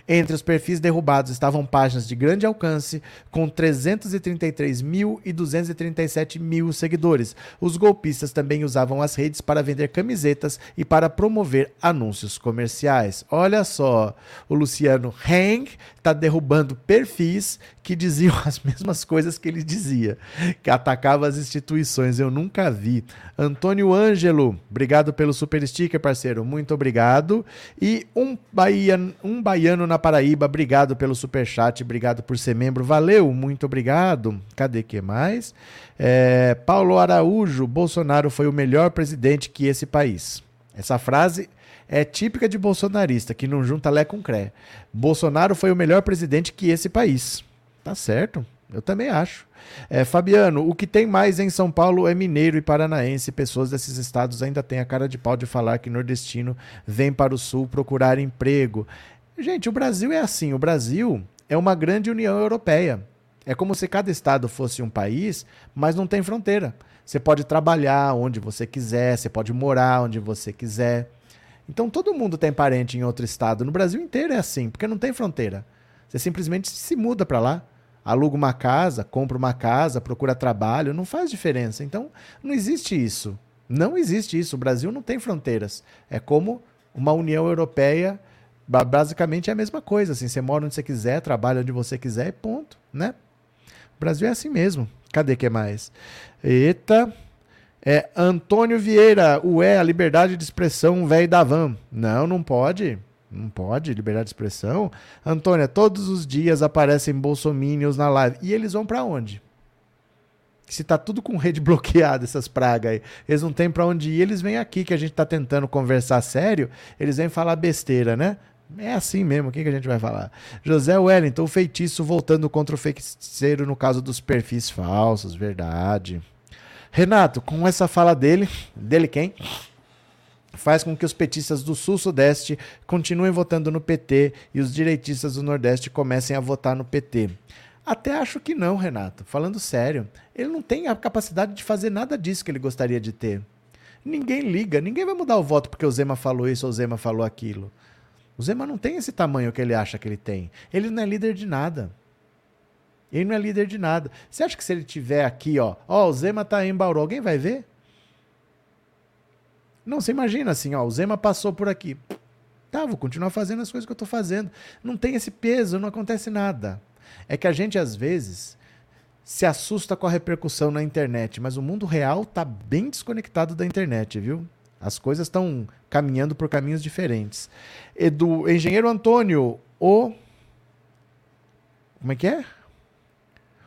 Entre os perfis derrubados estavam páginas de grande alcance, com trezentos e trinta e três mil e duzentos e trinta e sete mil seguidores. Os golpistas também usavam as redes para vender camisetas e para promover anúncios comerciais. Olha só, o Luciano Hang está derrubando perfis que diziam as mesmas coisas que ele dizia, que atacava as instituições. Eu nunca vi. Antônio Ângelo, obrigado pelo super sticker, parceiro. Muito obrigado. E um, Bahia, um baiano na Na Paraíba, obrigado pelo superchat, obrigado por ser membro, valeu, muito obrigado. Cadê que mais? É, Paulo Araújo, Bolsonaro foi o melhor presidente que esse país. Essa frase é típica de bolsonarista, que não junta lé com cré. Bolsonaro foi o melhor presidente que esse país. Tá certo, eu também acho. É, Fabiano, o que tem mais em São Paulo é mineiro e paranaense. Pessoas desses estados ainda têm a cara de pau de falar que nordestino vem para o sul procurar emprego. Gente, o Brasil é assim, o Brasil é uma grande União Europeia. É como se cada estado fosse um país, mas não tem fronteira. Você pode trabalhar onde você quiser, você pode morar onde você quiser. Então todo mundo tem parente em outro estado. No Brasil inteiro é assim, porque não tem fronteira. Você simplesmente se muda para lá, aluga uma casa, compra uma casa, procura trabalho, não faz diferença. Então não existe isso. Não existe isso. O Brasil não tem fronteiras. É como uma União Europeia. Basicamente é a mesma coisa, assim, você mora onde você quiser, trabalha onde você quiser e ponto, né? O Brasil é assim mesmo. Cadê que mais? Eita, é Antônio Vieira, ué, a liberdade de expressão, velho da van. Não, não pode, não pode, liberdade de expressão. Antônia, todos os dias aparecem bolsominions na live, e eles vão pra onde? Se tá tudo com rede bloqueada, essas pragas aí, eles não tem pra onde ir, eles vêm aqui que a gente tá tentando conversar sério, eles vêm falar besteira, né? É assim mesmo, o que, que a gente vai falar? José Wellington, o feitiço voltando contra o feiticeiro no caso dos perfis falsos, verdade. Renato, com essa fala dele, dele quem? Faz com que os petistas do Sul-Sudeste continuem votando no P T e os direitistas do Nordeste comecem a votar no P T. Até acho que não, Renato. Falando sério, ele não tem a capacidade de fazer nada disso que ele gostaria de ter. Ninguém liga, ninguém vai mudar o voto porque o Zema falou isso ou o Zema falou aquilo. O Zema não tem esse tamanho que ele acha que ele tem. Ele não é líder de nada. Ele não é líder de nada. Você acha que se ele tiver aqui, ó, ó, o Zema tá em Bauru, alguém vai ver? Não, você imagina assim, ó, o Zema passou por aqui. Tá, vou continuar fazendo as coisas que eu tô fazendo. Não tem esse peso, não acontece nada. É que a gente, às vezes, se assusta com a repercussão na internet, mas o mundo real tá bem desconectado da internet, viu? As coisas estão caminhando por caminhos diferentes. Edu, engenheiro Antônio, o... Como é que é?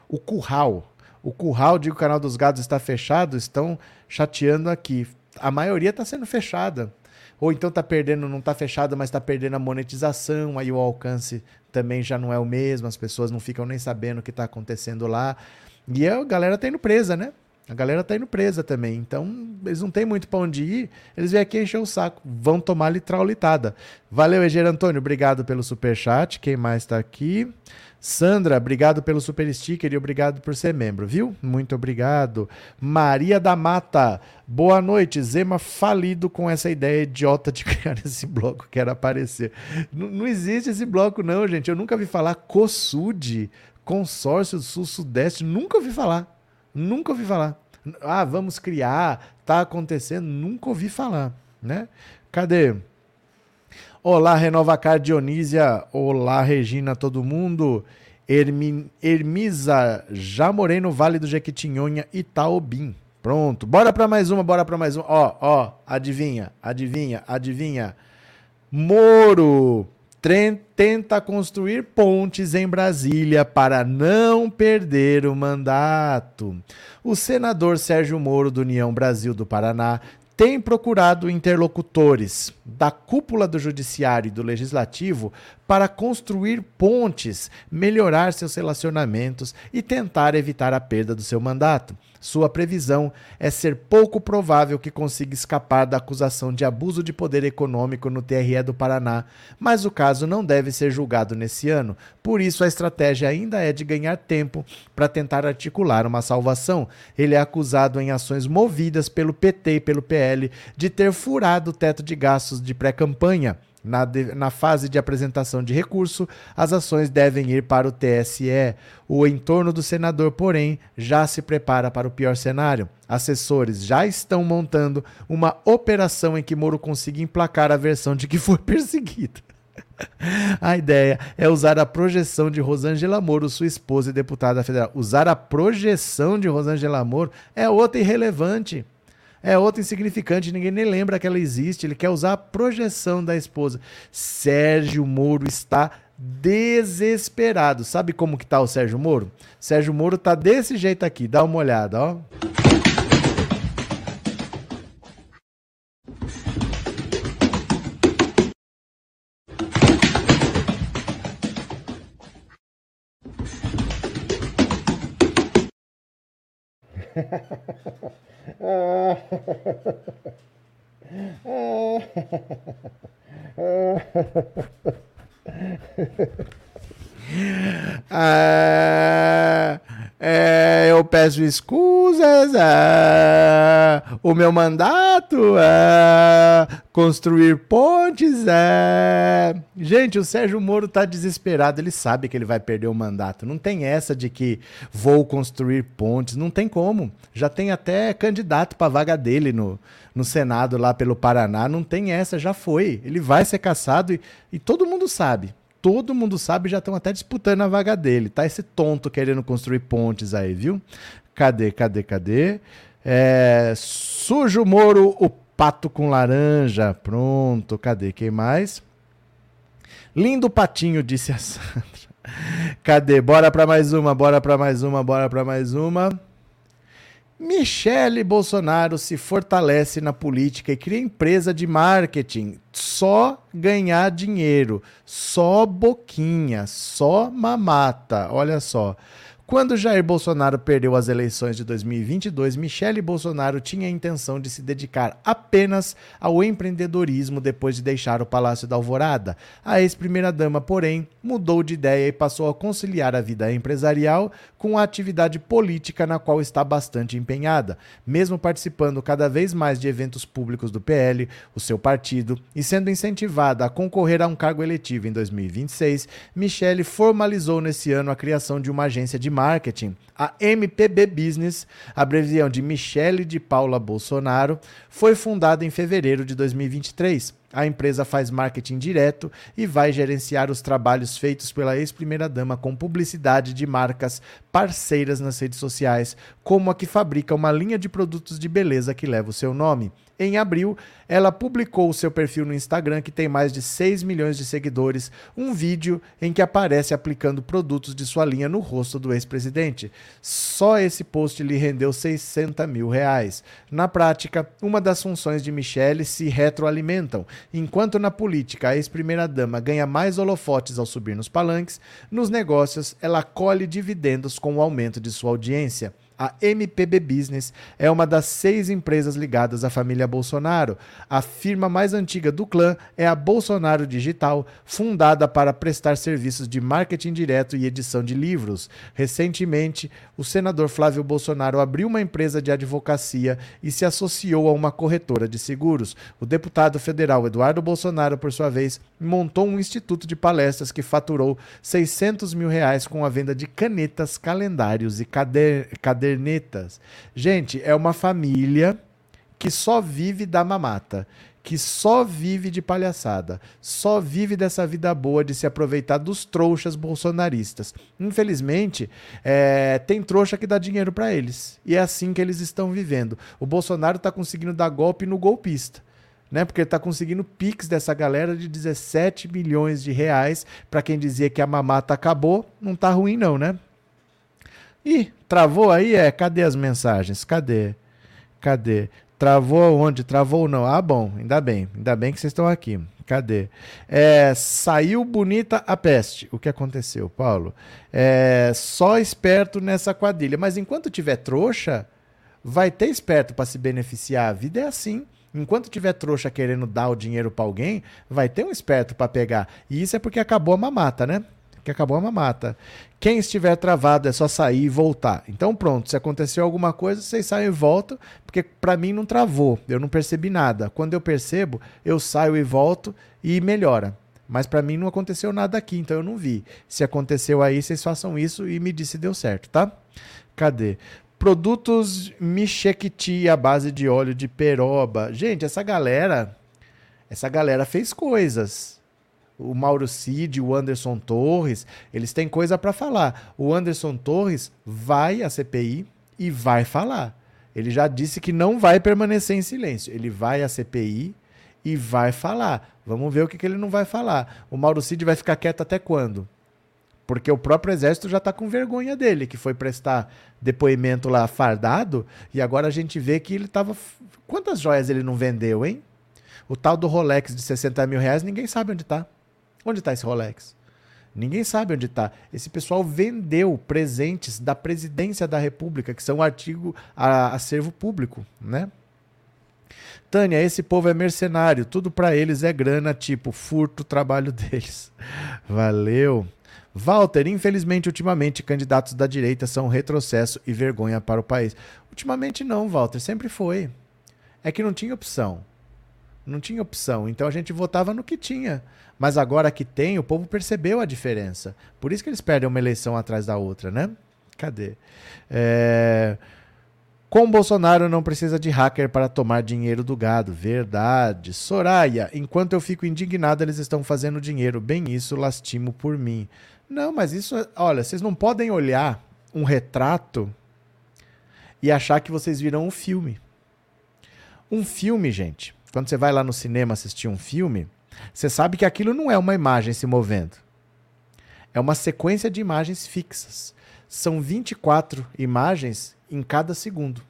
O curral. O curral, digo, o canal dos gados está fechado, estão chateando aqui. A maioria está sendo fechada. Ou então está perdendo, não está fechada, mas está perdendo a monetização, aí o alcance também já não é o mesmo, as pessoas não ficam nem sabendo o que está acontecendo lá. E a galera está indo presa, né? A galera tá indo presa também, então eles não têm muito pra onde ir, eles vêm aqui encher o saco, vão tomar litraulitada. Valeu, Egeiro Antônio, obrigado pelo superchat, quem mais tá aqui? Sandra, obrigado pelo super sticker e obrigado por ser membro, viu? Muito obrigado. Maria da Mata, boa noite, Zema falido com essa ideia idiota de criar esse bloco, quero aparecer. N- não existe esse bloco não, gente, eu nunca vi falar COSUD, Consórcio Sul Sudeste, nunca ouvi falar. Nunca ouvi falar. Ah, vamos criar, tá acontecendo, nunca ouvi falar, né? Cadê? Olá, Renovacar Dionísia, olá, Regina, todo mundo. Hermi... Hermisa, já morei no Vale do Jequitinhonha, Itaobim. Pronto, bora pra mais uma, bora pra mais uma. Ó, ó, adivinha, adivinha, adivinha. Moro tenta construir pontes em Brasília para não perder o mandato. O senador Sérgio Moro, do União Brasil do Paraná, tem procurado interlocutores da cúpula do Judiciário e do Legislativo para construir pontes, melhorar seus relacionamentos e tentar evitar a perda do seu mandato. Sua previsão é ser pouco provável que consiga escapar da acusação de abuso de poder econômico no T R E do Paraná, mas o caso não deve ser julgado nesse ano. Por isso, a estratégia ainda é de ganhar tempo para tentar articular uma salvação. Ele é acusado em ações movidas pelo P T e pelo P L de ter furado o teto de gastos de pré-campanha. Na, de, na fase de apresentação de recurso, as ações devem ir para o T S E. O entorno do senador, porém, já se prepara para o pior cenário. Assessores já estão montando uma operação em que Moro consiga emplacar a versão de que foi perseguido. A ideia é usar a projeção de Rosângela Moro, sua esposa e deputada federal. Usar a projeção de Rosângela Moro é outra irrelevante. É outra insignificante, ninguém nem lembra que ela existe, ele quer usar a projeção da esposa. Sérgio Moro está desesperado. Sabe como que tá o Sérgio Moro? Sérgio Moro tá desse jeito aqui, dá uma olhada, ó. Ah, é, eu peço escusas. Ah, o meu mandato é ah, construir pontes. Ah. Gente, o Sérgio Moro tá desesperado. Ele sabe que ele vai perder o mandato. Não tem essa de que vou construir pontes. Não tem como. Já tem até candidato para vaga dele no, no Senado lá pelo Paraná. Não tem essa. Já foi. Ele vai ser cassado e, e todo mundo sabe. Todo mundo sabe, já estão até disputando a vaga dele. Tá esse tonto querendo construir pontes aí, viu? Cadê, cadê, cadê? É, sujo Moro, o pato com laranja. Pronto, cadê? Quem mais? Lindo patinho, disse a Sandra. Cadê? Bora pra mais uma, bora pra mais uma, bora pra mais uma. Michelle Bolsonaro se fortalece na política e cria empresa de marketing. Só ganhar dinheiro, só boquinha, só mamata. Olha só. Quando Jair Bolsonaro perdeu as eleições de dois mil e vinte e dois, Michelle Bolsonaro tinha a intenção de se dedicar apenas ao empreendedorismo depois de deixar o Palácio da Alvorada. A ex-primeira-dama, porém, mudou de ideia e passou a conciliar a vida empresarial com a atividade política na qual está bastante empenhada, mesmo participando cada vez mais de eventos públicos do P L, o seu partido, e sendo incentivada a concorrer a um cargo eletivo em dois mil e vinte e seis, Michelle formalizou nesse ano a criação de uma agência de marketing, a M P B Business, abreviação de Michelle de Paula Bolsonaro, foi fundada em fevereiro de dois mil e vinte e três. A empresa faz marketing direto e vai gerenciar os trabalhos feitos pela ex-primeira-dama com publicidade de marcas parceiras nas redes sociais, como a que fabrica uma linha de produtos de beleza que leva o seu nome. Em abril, ela publicou o seu perfil no Instagram, que tem mais de seis milhões de seguidores, um vídeo em que aparece aplicando produtos de sua linha no rosto do ex-presidente. Só esse post lhe rendeu seiscentos mil reais. Na prática, uma das funções de Michelle se retroalimentam. Enquanto na política a ex-primeira-dama ganha mais holofotes ao subir nos palanques, nos negócios ela colhe dividendos com o aumento de sua audiência. A M P B Business é uma das seis empresas ligadas à família Bolsonaro. A firma mais antiga do clã é a Bolsonaro Digital, fundada para prestar serviços de marketing direto e edição de livros. Recentemente, o senador Flávio Bolsonaro abriu uma empresa de advocacia e se associou a uma corretora de seguros. O deputado federal Eduardo Bolsonaro, por sua vez, montou um instituto de palestras que faturou seiscentos mil reais com a venda de canetas, calendários e cadernos. Gente, é uma família que só vive da mamata, que só vive de palhaçada, só vive dessa vida boa de se aproveitar dos trouxas bolsonaristas. Infelizmente, é, tem trouxa que dá dinheiro para eles, e é assim que eles estão vivendo. O Bolsonaro está conseguindo dar golpe no golpista, né? Porque ele está conseguindo pix dessa galera de dezessete milhões de reais. Para quem dizia que a mamata acabou, não tá ruim não, né? Ih, travou aí? É, cadê as mensagens? Cadê? Cadê? Travou onde? Travou não? Ah, bom, ainda bem. Ainda bem que vocês estão aqui. Cadê? É, saiu bonita a peste. O que aconteceu, Paulo? É, só esperto nessa quadrilha. Mas enquanto tiver trouxa, vai ter esperto para se beneficiar. A vida é assim. Enquanto tiver trouxa querendo dar o dinheiro para alguém, vai ter um esperto para pegar. E isso é porque acabou a mamata, né? Que acabou a mamata. Quem estiver travado é só sair e voltar. Então pronto, se aconteceu alguma coisa, vocês saem e voltam, porque para mim não travou, eu não percebi nada. Quando eu percebo, eu saio e volto e melhora. Mas para mim não aconteceu nada aqui, então eu não vi. Se aconteceu aí, vocês façam isso e me diz se deu certo, tá? Cadê? Produtos Michequiti à base de óleo de peroba. Gente, essa galera, essa galera fez coisas. O Mauro Cid, o Anderson Torres, eles têm coisa para falar. O Anderson Torres vai à C P I e vai falar. Ele já disse que não vai permanecer em silêncio. Ele vai à C P I e vai falar. Vamos ver o que, que ele não vai falar. O Mauro Cid vai ficar quieto até quando? Porque o próprio Exército já está com vergonha dele, que foi prestar depoimento lá fardado, e agora a gente vê que ele estava... Quantas joias ele não vendeu, hein? O tal do Rolex de sessenta mil reais, ninguém sabe onde está. Onde está esse Rolex? Ninguém sabe onde está. Esse pessoal vendeu presentes da Presidência da República, que são artigo a acervo público, né? Tânia, esse povo é mercenário, tudo para eles é grana, tipo, furto o trabalho deles. Valeu. Walter, infelizmente, ultimamente, candidatos da direita são retrocesso e vergonha para o país. Ultimamente não, Walter, sempre foi. É que não tinha opção. Não tinha opção, então a gente votava no que tinha. Mas agora que tem, o povo percebeu a diferença. Por isso que eles perdem uma eleição atrás da outra, né? Cadê? É... Com Bolsonaro não precisa de hacker para tomar dinheiro do gado. Verdade. Soraya, enquanto eu fico indignado, eles estão fazendo dinheiro. Bem isso, lastimo por mim. Não, mas isso... Olha, vocês não podem olhar um retrato e achar que vocês viram um filme. Um filme, gente... Quando você vai lá no cinema assistir um filme, você sabe que aquilo não é uma imagem se movendo. É uma sequência de imagens fixas. São vinte e quatro imagens em cada segundo.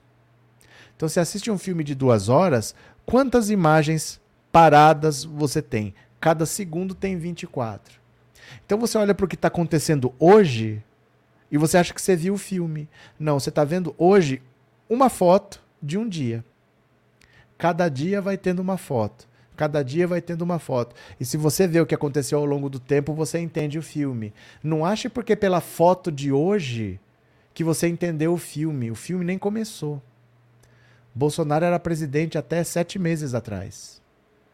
Então, você assiste um filme de duas horas, quantas imagens paradas você tem? Cada segundo tem vinte e quatro. Então, você olha para o que está acontecendo hoje E você acha que você viu o filme. Não, você está vendo hoje uma foto de um dia. Cada dia vai tendo uma foto. Cada dia vai tendo uma foto. E se você vê o que aconteceu ao longo do tempo, você entende o filme. Não ache porque pela foto de hoje que você entendeu o filme. O filme nem começou. Bolsonaro era presidente até sete meses atrás.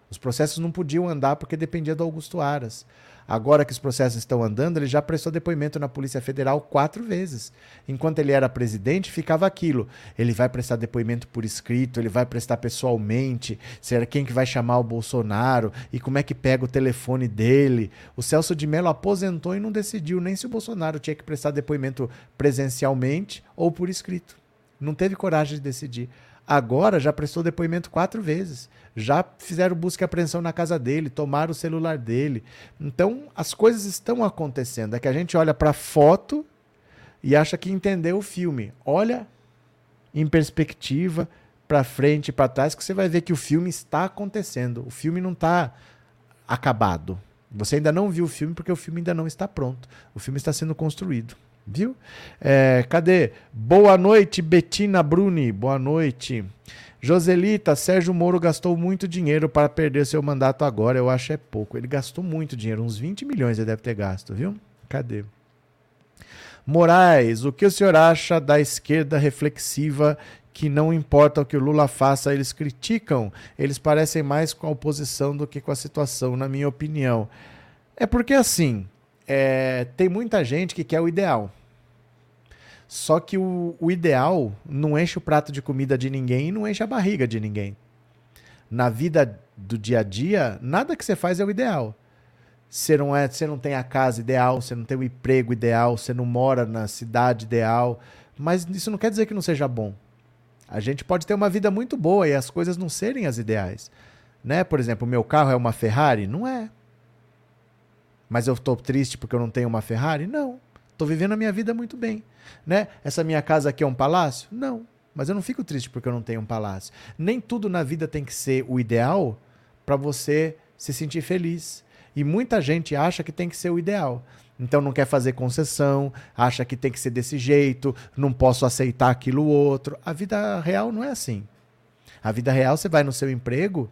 Os processos não podiam andar porque dependia do Augusto Aras. Agora que os processos estão andando, ele já prestou depoimento na Polícia Federal quatro vezes. Enquanto ele era presidente, ficava aquilo. Ele vai prestar depoimento por escrito, ele vai prestar pessoalmente, será quem que vai chamar o Bolsonaro e como é que pega o telefone dele. O Celso de Mello aposentou e não decidiu nem se o Bolsonaro tinha que prestar depoimento presencialmente ou por escrito. Não teve coragem de decidir. Agora já prestou depoimento quatro vezes, já fizeram busca e apreensão na casa dele, tomaram o celular dele. Então, as coisas estão acontecendo. É que a gente olha para a foto e acha que entendeu o filme. Olha em perspectiva, para frente e para trás, que você vai ver que o filme está acontecendo. O filme não está acabado. Você ainda não viu o filme porque o filme ainda não está pronto. O filme está sendo construído. Viu? É, cadê? Boa noite, Betina Bruni. Boa noite. Joselita, Sérgio Moro gastou muito dinheiro para perder seu mandato agora. Eu acho é pouco. Ele gastou muito dinheiro, uns vinte milhões ele deve ter gasto, viu? Cadê? Moraes, o que o senhor acha da esquerda reflexiva que não importa o que o Lula faça, eles criticam? Eles parecem mais com a oposição do que com a situação, na minha opinião. É porque assim... É, tem muita gente que quer o ideal. Só que o, o ideal não enche o prato de comida de ninguém e não enche a barriga de ninguém. Na vida do dia a dia, nada que você faz é o ideal. Você não, é, você não tem a casa ideal, você não tem o emprego ideal, você não mora na cidade ideal. Mas isso não quer dizer que não seja bom. A gente pode ter uma vida muito boa e as coisas não serem as ideais. Né? Por exemplo, o meu carro é uma Ferrari? Não é. Mas eu estou triste porque eu não tenho uma Ferrari? Não. Estou vivendo a minha vida muito bem. Né? Essa minha casa aqui é um palácio? Não. Mas eu não fico triste porque eu não tenho um palácio. Nem tudo na vida tem que ser o ideal para você se sentir feliz. E muita gente acha que tem que ser o ideal. Então não quer fazer concessão, acha que tem que ser desse jeito, não posso aceitar aquilo outro. A vida real não é assim. A vida real, você vai no seu emprego...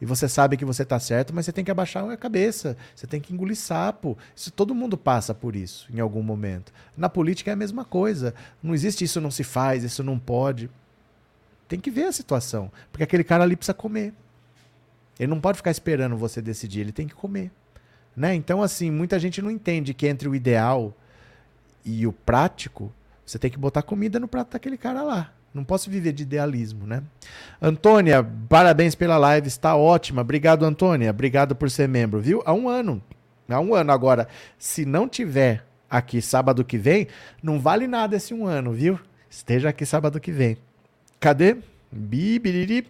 E você sabe que você está certo, mas você tem que abaixar a cabeça, você tem que engolir sapo. Isso, todo mundo passa por isso em algum momento. Na política é a mesma coisa. Não existe isso não se faz, isso não pode. Tem que ver a situação, porque aquele cara ali precisa comer. Ele não pode ficar esperando você decidir, ele tem que comer. Né? Então, assim, muita gente não entende que entre o ideal e o prático, você tem que botar comida no prato daquele cara lá. Não posso viver de idealismo, né? Antônia, parabéns pela live, está ótima. Obrigado, Antônia. Obrigado por ser membro, viu? Há um ano. Há um ano agora. Se não tiver aqui sábado que vem, não vale nada esse um ano, viu? Esteja aqui sábado que vem. Cadê? Bibiriri.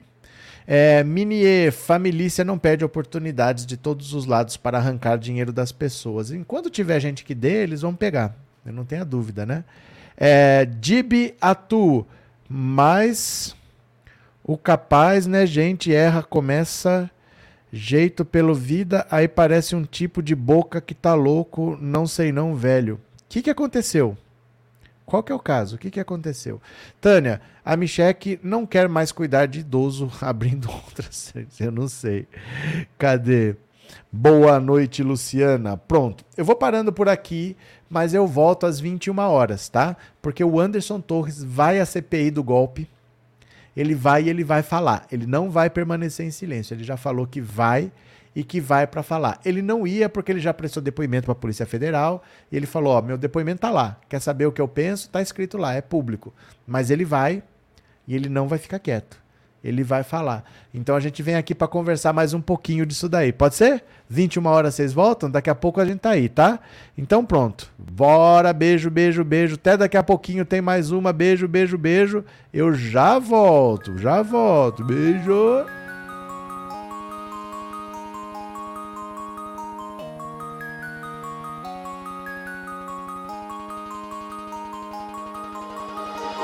É, Minier, família não perde oportunidades de todos os lados para arrancar dinheiro das pessoas. Enquanto tiver gente que dê, eles vão pegar. Eu não tenho a dúvida, né? É, Dibi Atu. Mas o capaz, né, gente, erra, começa jeito pelo vida, aí parece um tipo de boca que tá louco, não sei não, velho. O que que aconteceu? Qual que é o caso? O que que aconteceu? Tânia, a Michelle não quer mais cuidar de idoso abrindo outras, eu não sei. Cadê? Boa noite, Luciana. Pronto, eu vou parando por aqui, mas eu volto às vinte e uma horas, tá? Porque o Anderson Torres vai à C P I do golpe, ele vai e ele vai falar, ele não vai permanecer em silêncio, ele já falou que vai e que vai para falar. Ele não ia porque ele já prestou depoimento para a Polícia Federal e ele falou, ó, meu depoimento tá lá, quer saber o que eu penso? Tá escrito lá, é público. Mas ele vai e ele não vai ficar quieto. Ele vai falar. Então a gente vem aqui para conversar mais um pouquinho disso daí. Pode ser? vinte e uma horas vocês voltam? Daqui a pouco a gente tá aí, tá? Então pronto. Bora, beijo, beijo, beijo. Até daqui a pouquinho tem mais uma. Beijo, beijo, beijo. Eu já volto, já volto. Beijo.